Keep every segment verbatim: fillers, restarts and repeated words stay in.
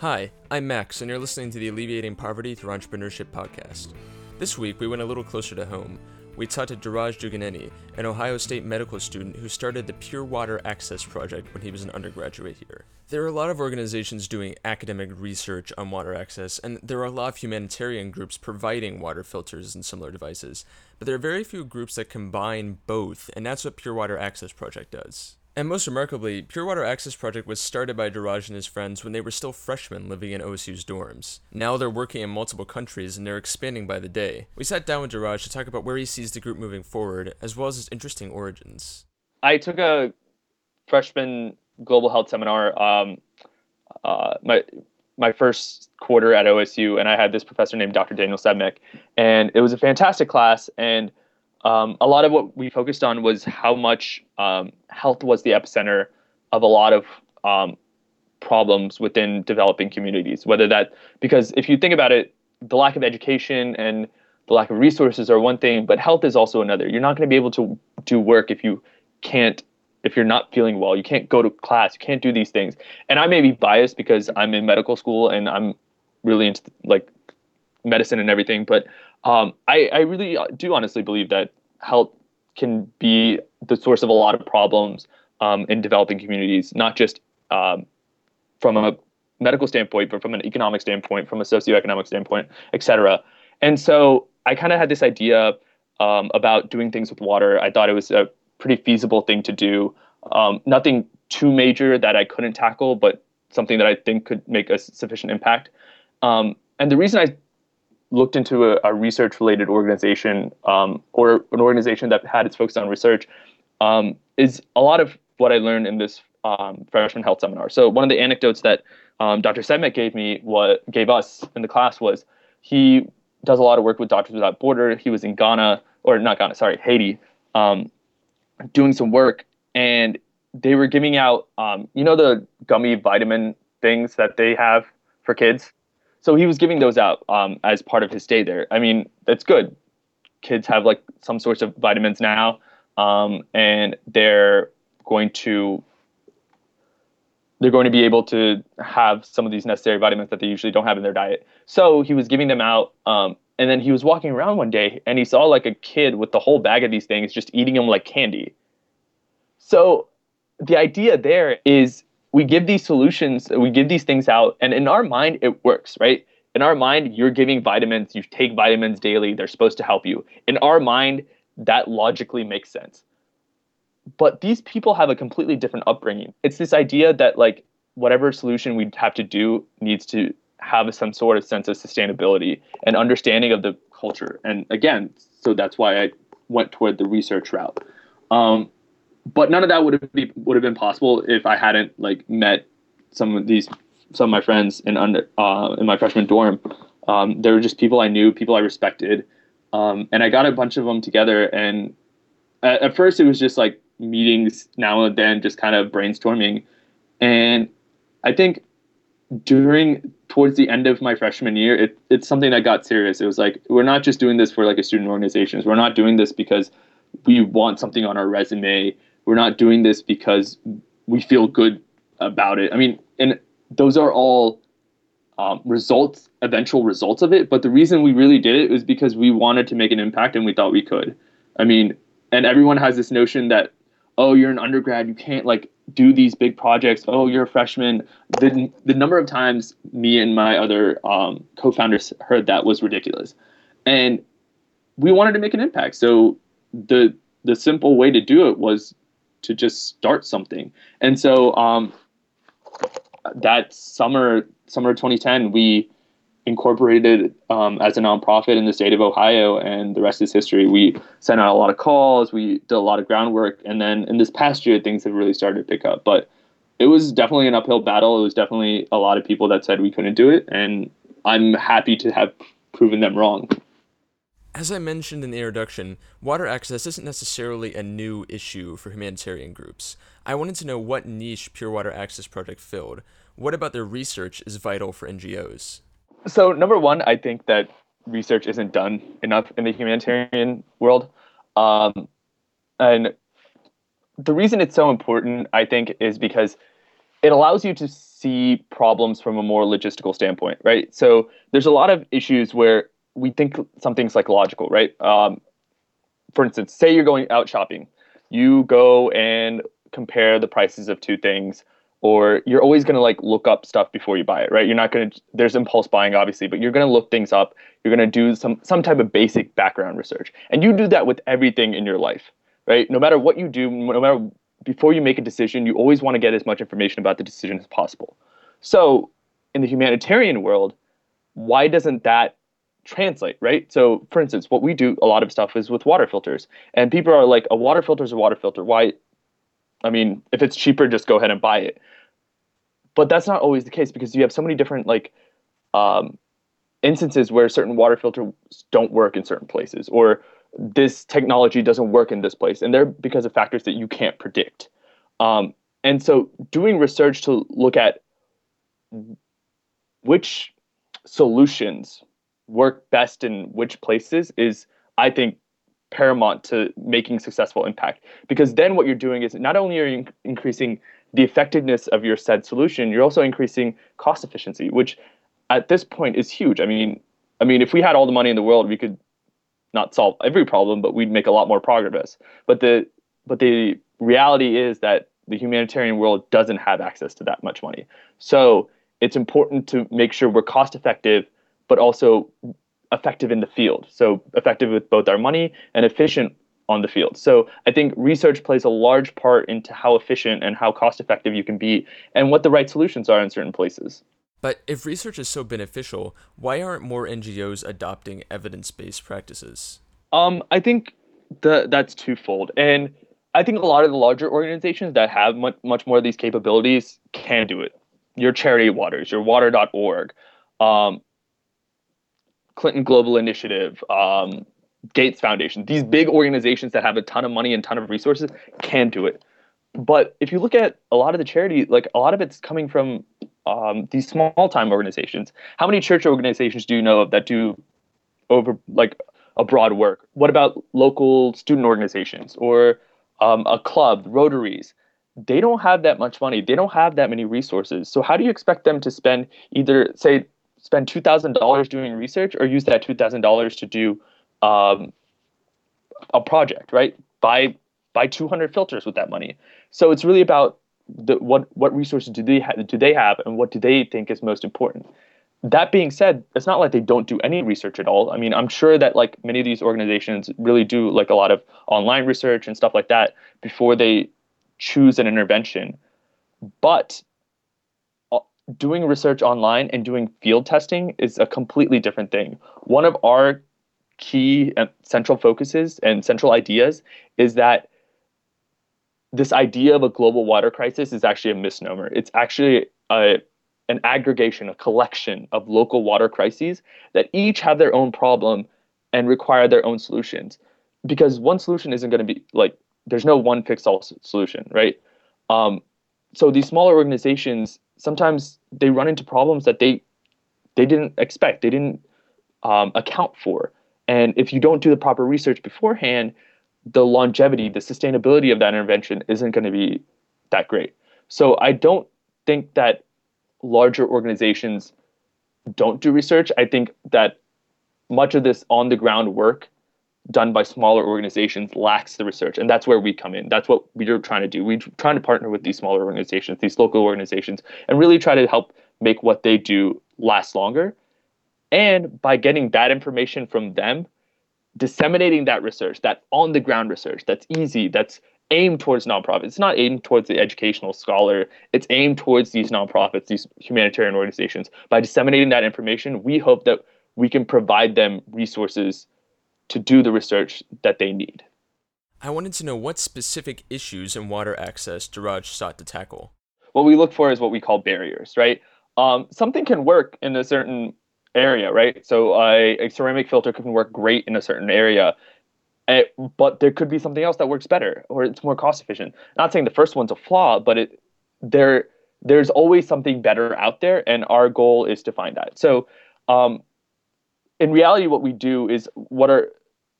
Hi, I'm Max, and you're listening to the Alleviating Poverty Through Entrepreneurship podcast. This week, we went a little closer to home. We talked to Dheeraj Duggineni, an Ohio State medical student who started the Pure Water Access Project when he was an undergraduate here. There are a lot of organizations doing academic research on water access, and there are a lot of humanitarian groups providing water filters and similar devices, but there are very few groups that combine both, and that's what Pure Water Access Project does. And most remarkably, Pure Water Access Project was started by Dheeraj and his friends when they were still freshmen living in O S U's dorms. Now they're working in multiple countries and they're expanding by the day. We sat down with Dheeraj to talk about where he sees the group moving forward, as well as its interesting origins. I took a freshman global health seminar um, uh, my my first quarter at O S U, and I had this professor named Doctor Daniel Sedmak, and it was a fantastic class, and Um, a lot of what we focused on was how much um, health was the epicenter of a lot of um, problems within developing communities, whether that, because if you think about it, the lack of education and the lack of resources are one thing, but health is also another. You're not going to be able to do work if you can't, if you're not feeling well, you can't go to class, you can't do these things. And I may be biased because I'm in medical school and I'm really into like medicine and everything, but um, I, I really do honestly believe that health can be the source of a lot of problems um, in developing communities, not just um, from a medical standpoint, but from an economic standpoint, from a socioeconomic standpoint, et cetera. And so I kind of had this idea um, about doing things with water. I thought it was a pretty feasible thing to do. Um, nothing too major that I couldn't tackle, but something that I think could make a sufficient impact. Um, and the reason I looked into a, a research-related organization um, or an organization that had its focus on research um, is a lot of what I learned in this um, freshman health seminar. So one of the anecdotes that um, Doctor Sedmak gave me, what gave us in the class was he does a lot of work with Doctors Without Borders. He was in Ghana, or not Ghana, sorry, Haiti, um, doing some work, and they were giving out, um, you know, the gummy vitamin things that they have for kids. So he was giving those out um, as part of his stay there. I mean, that's good. Kids have like some sorts of vitamins now, um, and they're going to they're going to be able to have some of these necessary vitamins that they usually don't have in their diet. So he was giving them out, um, and then he was walking around one day, and he saw like a kid with the whole bag of these things, just eating them like candy. So the idea there is, we give these solutions, we give these things out, and in our mind, it works, right? In our mind, you're giving vitamins, you take vitamins daily, they're supposed to help you. In our mind, that logically makes sense. But these people have a completely different upbringing. It's this idea that like whatever solution we have to do needs to have some sort of sense of sustainability and understanding of the culture. And again, so that's why I went toward the research route. Um, But none of that would have be, would have been possible if I hadn't like met some of these some of my friends in under uh, in my freshman dorm. Um, they were just people I knew, people I respected, um, and I got a bunch of them together. And at, at first, it was just like meetings now and then, just kind of brainstorming. And I think during towards the end of my freshman year, it it's something that got serious. It was like, we're not just doing this for like a student organization. We're not doing this because we want something on our resume. We're not doing this because we feel good about it. I mean, and those are all um, results, eventual results of it. But the reason we really did it was because we wanted to make an impact and we thought we could. I mean, and everyone has this notion that, oh, you're an undergrad, you can't like do these big projects. Oh, you're a freshman. The, the number of times me and my other um, co-founders heard that was ridiculous. And we wanted to make an impact. So the the simple way to do it was to just start something. And so um, that summer, summer twenty ten, we incorporated um, as a nonprofit in the state of Ohio, and the rest is history. We sent out a lot of calls, we did a lot of groundwork, and then in this past year, things have really started to pick up. But it was definitely an uphill battle. It was definitely a lot of people that said we couldn't do it, and I'm happy to have proven them wrong. As I mentioned in the introduction, water access isn't necessarily a new issue for humanitarian groups. I wanted to know what niche Pure Water Access Project filled. What about their research is vital for N G Os? So number one, I think that research isn't done enough in the humanitarian world. Um, and the reason it's so important, I think, is because it allows you to see problems from a more logistical standpoint, right? So there's a lot of issues where we think something's psychological, right? Um, for instance, say you're going out shopping. You go and compare the prices of two things, or you're always going to like look up stuff before you buy it, right? You're not going to, there's impulse buying obviously, but you're going to look things up. You're going to do some, some type of basic background research. And you do that with everything in your life, right? No matter what you do, no matter, before you make a decision, you always want to get as much information about the decision as possible. So in the humanitarian world, why doesn't that translate, right? So for instance, what we do a lot of stuff is with water filters, and people are like, a water filter is a water filter. Why? I mean, if it's cheaper, just go ahead and buy it. But that's not always the case, because you have so many different like um, instances where certain water filters don't work in certain places, or this technology doesn't work in this place. And they're because of factors that you can't predict. Um, and so doing research to look at which solutions work best in which places is, I think, paramount to making successful impact, because then what you're doing is not only are you in- increasing the effectiveness of your said solution, you're also increasing cost efficiency, which at this point is huge. I mean, I mean, if we had all the money in the world, we could not solve every problem, but we'd make a lot more progress. But the but the reality is that the humanitarian world doesn't have access to that much money. So it's important to make sure we're cost effective, but also effective in the field. So effective with both our money and efficient on the field. So I think research plays a large part into how efficient and how cost effective you can be and what the right solutions are in certain places. But if research is so beneficial, why aren't more N G Os adopting evidence-based practices? Um, I think the, that's twofold. And I think a lot of the larger organizations that have much, much more of these capabilities can do it. Your Charity Waters, your water dot org, um, Clinton Global Initiative, um, Gates Foundation, these big organizations that have a ton of money and ton of resources can do it. But if you look at a lot of the charity, like a lot of it's coming from um, these small time organizations. How many church organizations do you know of that do over like abroad work? What about local student organizations or um, a club, Rotaries? They don't have that much money. They don't have that many resources. So how do you expect them to spend either, say, spend two thousand dollars doing research or use that two thousand dollars to do um, a project, right? Buy buy two hundred filters with that money. So it's really about the, what what resources do they ha- do they have and what do they think is most important. That being said, it's not like they don't do any research at all. I mean, I'm sure that like many of these organizations really do like a lot of online research and stuff like that before they choose an intervention. But doing research online and doing field testing is a completely different thing. One of our key and central focuses and central ideas is that this idea of a global water crisis is actually a misnomer. It's actually a, an aggregation, a collection of local water crises that each have their own problem and require their own solutions. Because one solution isn't going to be like, there's no one fix all solution, right? Um, so these smaller organizations, sometimes they run into problems that they they didn't expect, they didn't um, account for. And if you don't do the proper research beforehand, the longevity, the sustainability of that intervention isn't going to be that great. So I don't think that larger organizations don't do research. I think that much of this on-the-ground work done by smaller organizations lacks the research. And that's where we come in. That's what we're trying to do. We're trying to partner with these smaller organizations, these local organizations, and really try to help make what they do last longer. And by getting that information from them, disseminating that research, that on-the-ground research, that's easy, that's aimed towards nonprofits. It's not aimed towards the educational scholar. It's aimed towards these nonprofits, these humanitarian organizations. By disseminating that information, we hope that we can provide them resources to do the research that they need. I wanted to know what specific issues in water access Dheeraj sought to tackle. What we look for is what we call barriers, right? Um, something can work in a certain area, right? So uh, a ceramic filter can work great in a certain area, uh, but there could be something else that works better or it's more cost efficient. Not saying the first one's a flaw, but it there there's always something better out there, and our goal is to find that. So um, in reality, what we do is what are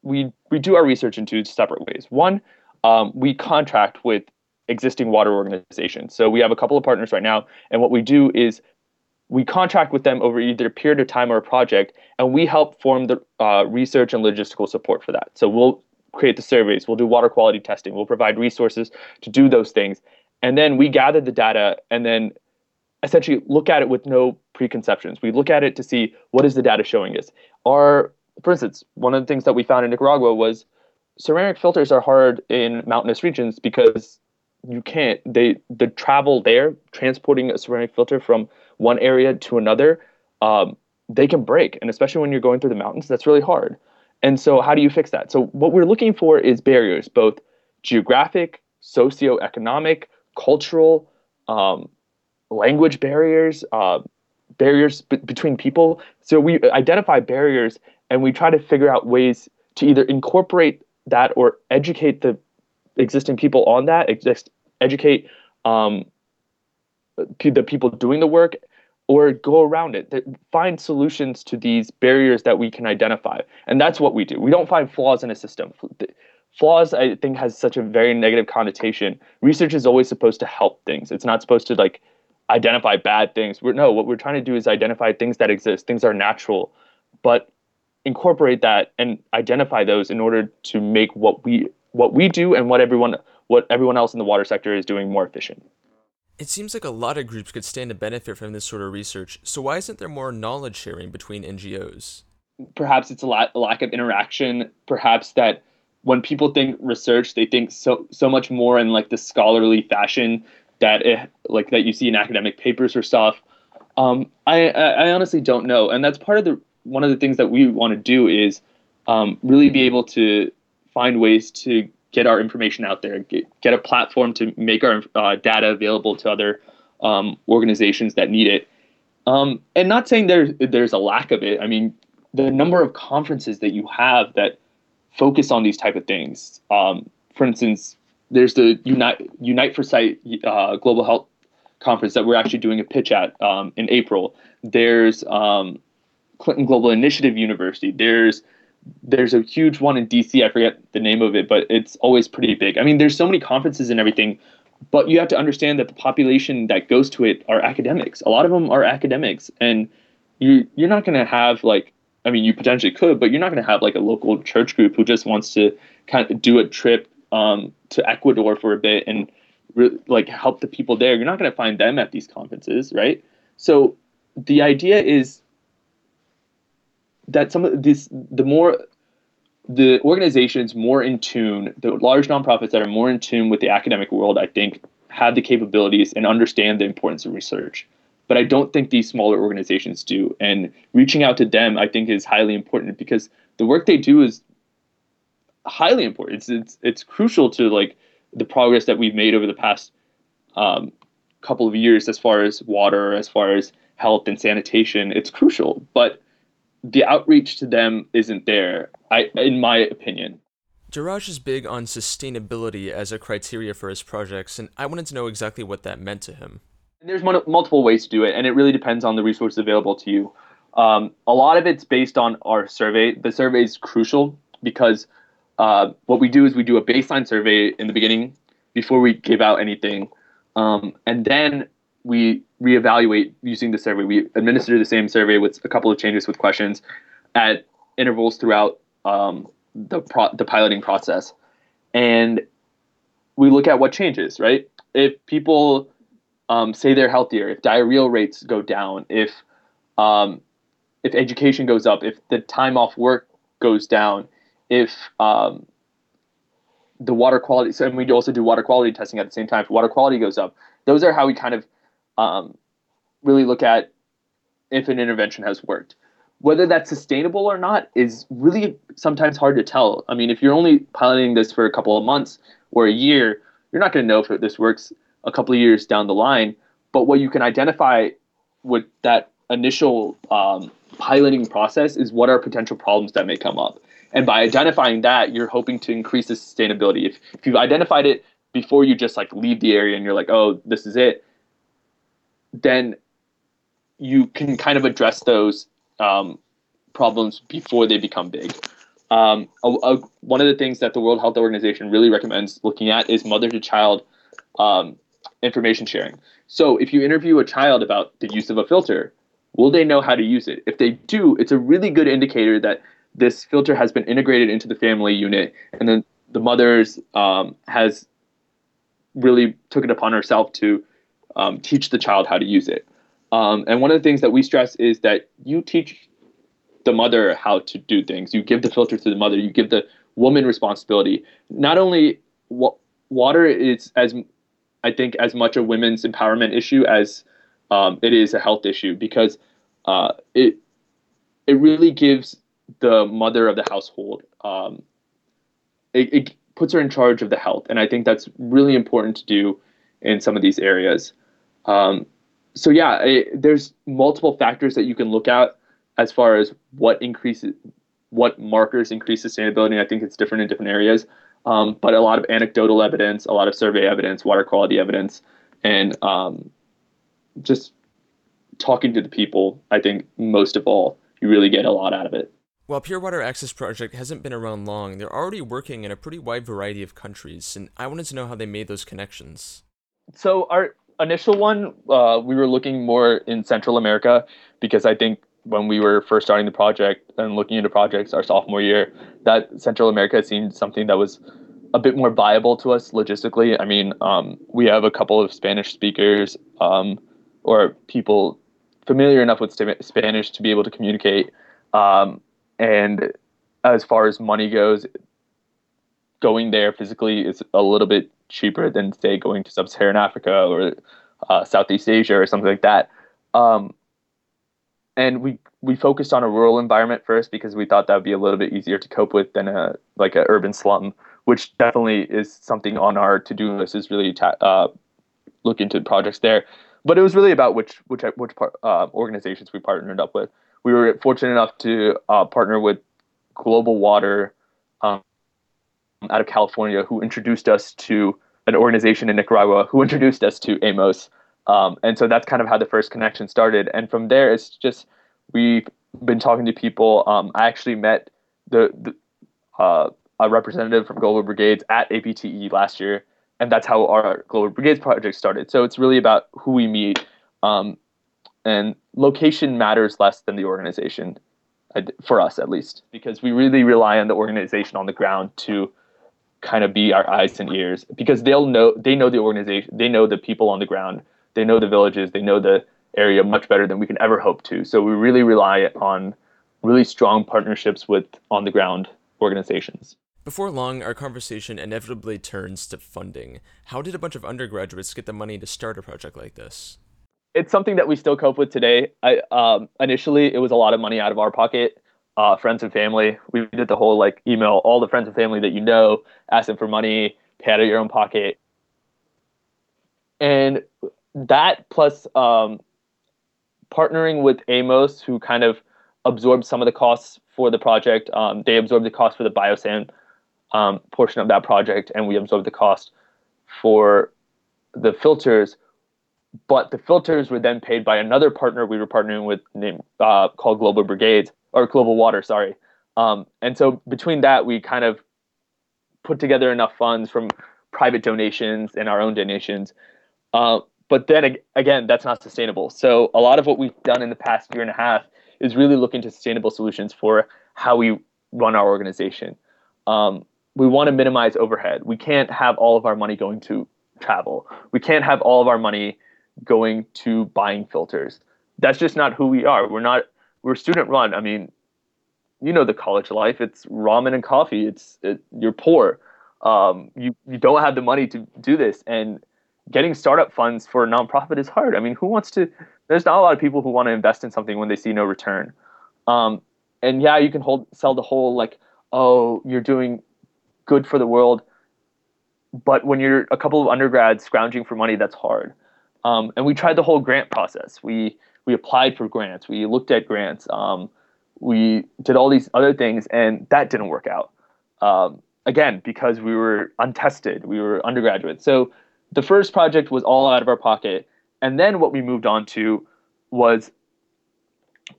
we we do our research in two separate ways. One, um, we contract with existing water organizations. So we have a couple of partners right now, and what we do is we contract with them over either a period of time or a project, and we help form the uh, research and logistical support for that. So we'll create the surveys, we'll do water quality testing, we'll provide resources to do those things, and then we gather the data and then essentially look at it with no preconceptions. We look at it to see what is the data showing us. Our, for instance, one of the things that we found in Nicaragua was ceramic filters are hard in mountainous regions because you can't, they the travel there, transporting a ceramic filter from one area to another, um, they can break. And especially when you're going through the mountains, that's really hard. And so how do you fix that? So what we're looking for is barriers, both geographic, socioeconomic, cultural, um, language barriers, uh, barriers b- between people. So we identify barriers and we try to figure out ways to either incorporate that or educate the existing people on that, ex- educate um, p- the people doing the work, or go around it, that find solutions to these barriers that we can identify. And that's what we do. We don't find flaws in a system. Flaws, I think, has such a very negative connotation. Research is always supposed to help things. It's not supposed to like identify bad things. We're, no, what we're trying to do is identify things that exist, things that are natural, but incorporate that and identify those in order to make what we what we do and what everyone what everyone else in the water sector is doing more efficient. It seems like a lot of groups could stand to benefit from this sort of research, so why isn't there more knowledge sharing between N G Os? Perhaps it's a, lot, a lack of interaction. Perhaps that when people think research, they think so so much more in like the scholarly fashion that it, like that you see in academic papers or stuff. Um, I, I I honestly don't know, and that's part of the one of the things that we want to do is um, really be able to find ways to get our information out there, get, get a platform to make our uh, data available to other um, organizations that need it. Um, and not saying there, there's a lack of it. I mean, the number of conferences that you have that focus on these type of things. Um, for instance, there's the Unite, Unite for Sight uh, Global Health Conference that we're actually doing a pitch at um, in April. There's um, Clinton Global Initiative University. There's There's a huge one in D C. I forget the name of it, but it's always pretty big. I mean, there's so many conferences and everything, but you have to understand that the population that goes to it are academics. A lot of them are academics, and you you're not going to have like, I mean, you potentially could, but you're not going to have like a local church group who just wants to kind of do a trip um, to Ecuador for a bit and re- like help the people there. You're not going to find them at these conferences, right? So the idea is that some of this, the more the organizations more in tune, the large nonprofits that are more in tune with the academic world, I think, have the capabilities and understand the importance of research. But I don't think these smaller organizations do. And reaching out to them, I think, is highly important because the work they do is highly important. It's it's, it's crucial to like the progress that we've made over the past um, couple of years as far as water, as far as health and sanitation. It's crucial, but the outreach to them isn't there, I, in my opinion. Dheeraj is big on sustainability as a criteria for his projects, and I wanted to know exactly what that meant to him. And there's mon- multiple ways to do it, and it really depends on the resources available to you. Um, a lot of it's based on our survey. The survey is crucial because uh, what we do is we do a baseline survey in the beginning before we give out anything, um, and then we reevaluate using the survey. We administer the same survey with a couple of changes with questions at intervals throughout um, the pro- the piloting process. And we look at what changes, right? If people um, say they're healthier, if diarrheal rates go down, if um, if education goes up, if the time off work goes down, if um, the water quality, so, and we also do water quality testing at the same time, if water quality goes up, those are how we kind of Um, really look at if an intervention has worked. Whether that's sustainable or not is really sometimes hard to tell. I mean, if you're only piloting this for a couple of months or a year, you're not going to know if this works a couple of years down the line. But what you can identify with that initial um, piloting process is what are potential problems that may come up. And by identifying that, you're hoping to increase the sustainability. If, if you've identified it before you just like leave the area and you're like, oh, this is it, then you can kind of address those um, problems before they become big. Um, a, a, one of the things that the World Health Organization really recommends looking at is mother to child um, information sharing. So if you interview a child about the use of a filter, will they know how to use it? If they do, it's a really good indicator that this filter has been integrated into the family unit, and then the mother's um, has really took it upon herself to um, teach the child how to use it. Um, and one of the things that we stress is that you teach the mother how to do things. You give the filter to the mother. You give the woman responsibility. Not only w- water is, as I think, as much a women's empowerment issue as um, it is a health issue, because uh, it it really gives the mother of the household, um, it, it puts her in charge of the health. And I think that's really important to do in some of these areas. Um, so yeah, it, there's multiple factors that you can look at as far as what increases, what markers increase sustainability. And I think it's different in different areas. Um, but a lot of anecdotal evidence, a lot of survey evidence, water quality evidence, and um, just talking to the people, I think most of all, you really get a lot out of it. While Pure Water Access Project hasn't been around long, they're already working in a pretty wide variety of countries, and I wanted to know how they made those connections. So our initial one, uh, we were looking more in Central America, because I think when we were first starting the project and looking into projects our sophomore year, that Central America seemed something that was a bit more viable to us logistically. I mean, um, we have a couple of Spanish speakers um, or people familiar enough with Spanish to be able to communicate. Um, And as far as money goes, going there physically is a little bit cheaper than, say, going to Sub-Saharan Africa or uh, Southeast Asia or something like that. Um, and we we focused on a rural environment first, because we thought that would be a little bit easier to cope with than a like an urban slum, which definitely is something on our to-do list, is really ta- uh, look into projects there. But it was really about which which which uh, organizations we partnered up with. We were fortunate enough to uh, partner with Global Water um, out of California, who introduced us to an organization in Nicaragua, who introduced us to Amos. Um, and so that's kind of how the first connection started. And from there, it's just we've been talking to people. Um, I actually met the, the uh, a representative from Global Brigades at A P T E last year, and that's how our Global Brigades project started. So it's really about who we meet. Um, And location matters less than the organization, for us at least, because we really rely on the organization on the ground to kind of be our eyes and ears, because they'll know, they know the organization, they know the people on the ground, they know the villages, they know the area much better than we can ever hope to. So we really rely on really strong partnerships with on the ground organizations. Before long, our conversation inevitably turns to funding. How did a bunch of undergraduates get the money to start a project like this? It's something that we still cope with today. I, um, initially, it was a lot of money out of our pocket, uh, friends and family. We did the whole like email all the friends and family that you know, ask them for money, pay out of your own pocket. And that plus um, partnering with Amos, who kind of absorbed some of the costs for the project. Um, they absorbed the cost for the biosand um, portion of that project, and we absorbed the cost for the filters. But the filters were then paid by another partner we were partnering with named uh, called Global Brigades, or Global Water, sorry. Um, and so between that, we kind of put together enough funds from private donations and our own donations. Uh, but then ag- again, that's not sustainable. So a lot of what we've done in the past year and a half is really look into sustainable solutions for how we run our organization. Um, we want to minimize overhead. We can't have all of our money going to travel. We can't have all of our money going to buying filters. That's just not who we are. We're not, we're student run. I mean, you know, the college life, it's ramen and coffee. It's, it, you're poor. Um, you, you don't have the money to do this, and getting startup funds for a nonprofit is hard. I mean, who wants to, there's not a lot of people who want to invest in something when they see no return. Um, and yeah, you can hold, sell the whole, like, oh, you're doing good for the world. But when you're a couple of undergrads scrounging for money, that's hard. Um, and we tried the whole grant process. We we applied for grants. We looked at grants. Um, we did all these other things, and that didn't work out. Um, again, because we were untested. We were undergraduates. So the first project was all out of our pocket. And then what we moved on to was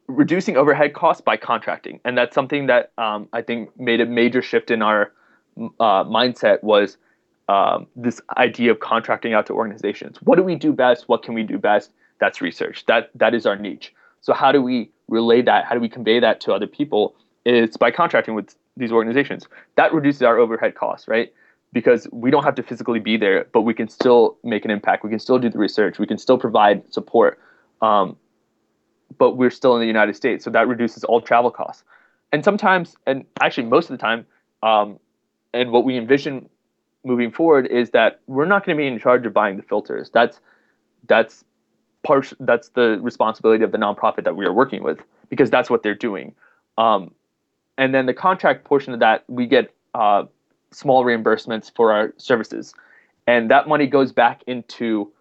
reducing overhead costs by contracting. And that's something that um, I think made a major shift in our uh, mindset was um, this idea of contracting out to organizations. What do we do best? What can we do best? That's research. That that is our niche. So how do we relay that? How do we convey that to other people? It's by contracting with these organizations. That reduces our overhead costs, right? Because we don't have to physically be there, but we can still make an impact. We can still do the research. We can still provide support. Um, but we're still in the United States, so that reduces all travel costs. And sometimes, and actually most of the time, um, and what we envision moving forward is that we're not going to be in charge of buying the filters. That's that's part, that's the responsibility of the nonprofit that we are working with, because that's what they're doing. Um, and then the contract portion of that, we get uh, small reimbursements for our services, and that money goes back into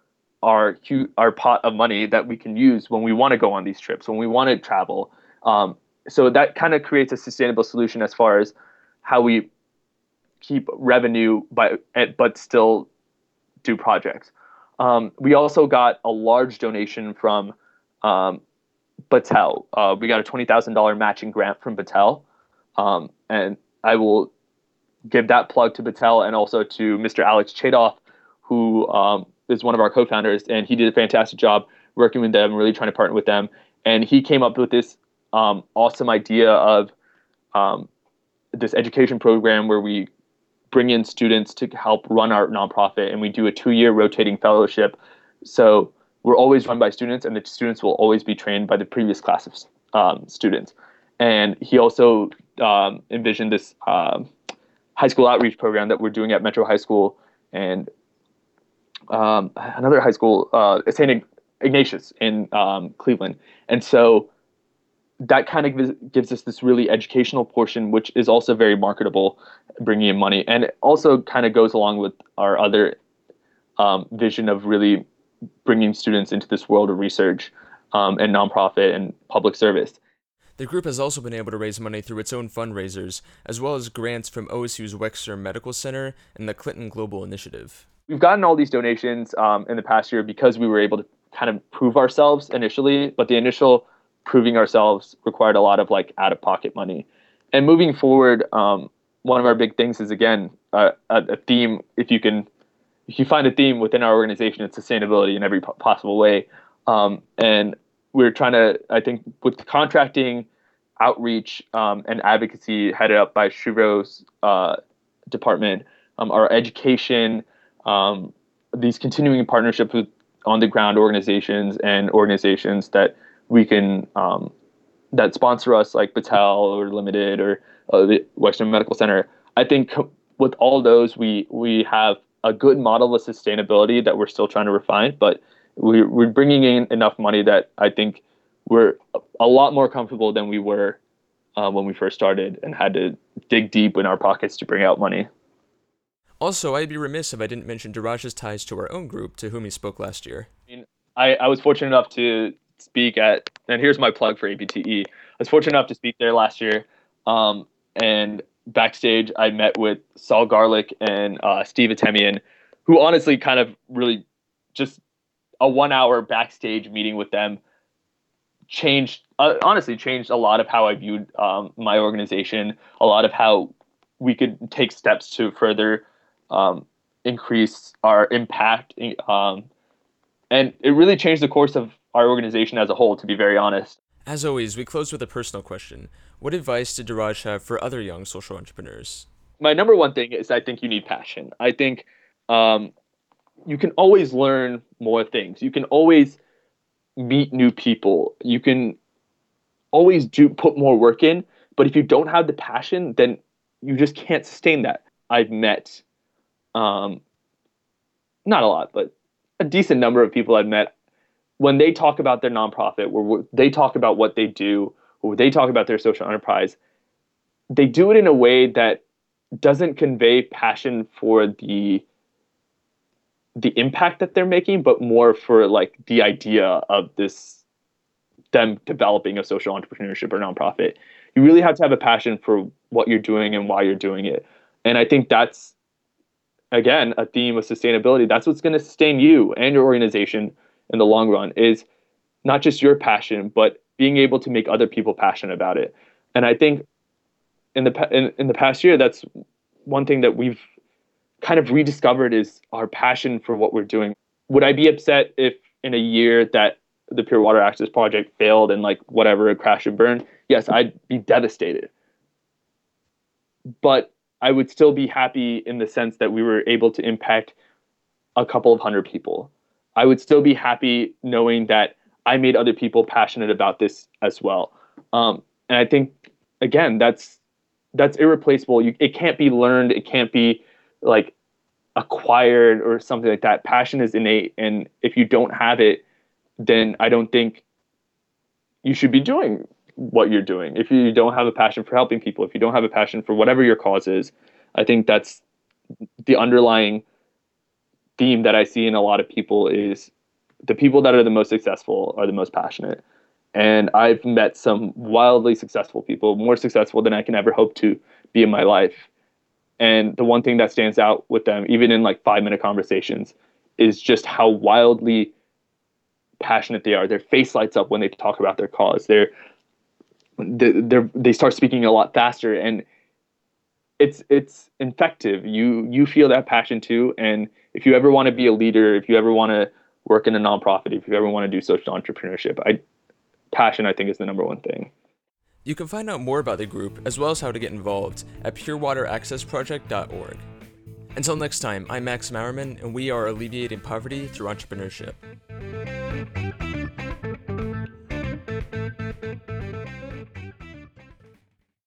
our our pot of money that we can use when we want to go on these trips, when we want to travel. Um, so that kind of creates a sustainable solution as far as how we keep revenue, by, but still do projects. Um, we also got a large donation from um, Battelle. Uh, we got a twenty thousand dollars matching grant from Battelle. Um, and I will give that plug to Battelle and also to Mister Alex Chadoff, who um, is one of our co-founders, and he did a fantastic job working with them, really trying to partner with them. And he came up with this um, awesome idea of um, this education program where we bring in students to help run our nonprofit, and we do a two-year rotating fellowship. So we're always run by students, and the students will always be trained by the previous class of um, students. And he also um, envisioned this um, high school outreach program that we're doing at Metro High School and um, another high school, uh, Saint Ignatius in um, Cleveland. And so that kind of gives us this really educational portion, which is also very marketable, bringing in money. And it also kind of goes along with our other um, vision of really bringing students into this world of research um, and nonprofit and public service. The group has also been able to raise money through its own fundraisers, as well as grants from O S U's Wexner Medical Center and the Clinton Global Initiative. We've gotten all these donations um, in the past year because we were able to kind of prove ourselves initially, but the initial proving ourselves required a lot of like out-of-pocket money. And moving forward, um, one of our big things is, again, uh, a theme. If you can, if you find a theme within our organization, it's sustainability in every po- possible way. Um, and we're trying to, I think, with contracting, outreach, um, and advocacy headed up by Shuvro's uh, department, um, our education, um, these continuing partnerships with on-the-ground organizations and organizations that we can, um, that sponsor us, like Battelle or Limited or uh, the Western Medical Center. I think with all those, we we have a good model of sustainability that we're still trying to refine, but we, we're bringing in enough money that I think we're a lot more comfortable than we were uh, when we first started and had to dig deep in our pockets to bring out money. Also, I'd be remiss if I didn't mention Dheeraj's ties to our own group, to whom he spoke last year. I mean, I, I was fortunate enough to speak at, and here's my plug for A P T E. I was fortunate enough to speak there last year, um, and backstage I met with Saul Garlick and uh, Steve Atemian, who honestly kind of really just a one-hour backstage meeting with them changed, uh, honestly changed a lot of how I viewed um, my organization, a lot of how we could take steps to further um, increase our impact. Um, and it really changed the course of our organization as a whole, to be very honest. As always, we close with a personal question. What advice did Dheeraj have for other young social entrepreneurs? My number one thing is I think you need passion. I think um, you can always learn more things. You can always meet new people. You can always do put more work in, but if you don't have the passion, then you just can't sustain that. I've met, um, not a lot, but a decent number of people I've met when they talk about their nonprofit, where they talk about what they do, or they talk about their social enterprise, they do it in a way that doesn't convey passion for the the impact that they're making, but more for like the idea of this, them developing a social entrepreneurship or nonprofit. You really have to have a passion for what you're doing and why you're doing it. And I think that's, again, a theme of sustainability. That's what's going to sustain you and your organization in the long run, is not just your passion, but being able to make other people passionate about it. And I think in the in, in the past year, that's one thing that we've kind of rediscovered is our passion for what we're doing. Would I be upset if in a year that the Pure Water Access Project failed and like whatever, it crashed and burned? Yes, I'd be devastated. But I would still be happy in the sense that we were able to impact a couple of hundred people. I would still be happy knowing that I made other people passionate about this as well. Um, and I think, again, that's that's irreplaceable. You, it can't be learned. It can't be like acquired or something like that. Passion is innate. And if you don't have it, then I don't think you should be doing what you're doing. If you don't have a passion for helping people, if you don't have a passion for whatever your cause is, I think that's the underlying theme that I see in a lot of people is the people that are the most successful are the most passionate. And I've met some wildly successful people, more successful than I can ever hope to be in my life. And the one thing that stands out with them, even in like five minute conversations, is just how wildly passionate they are. Their face lights up when they talk about their cause. They're, they're, they start speaking a lot faster, and it's, it's infective. You, you feel that passion too. And if you ever want to be a leader, if you ever want to work in a nonprofit, if you ever want to do social entrepreneurship, I, passion, I think, is the number one thing. You can find out more about the group, as well as how to get involved, at pure water access project dot org. Until next time, I'm Max Maurerman, and we are alleviating poverty through entrepreneurship.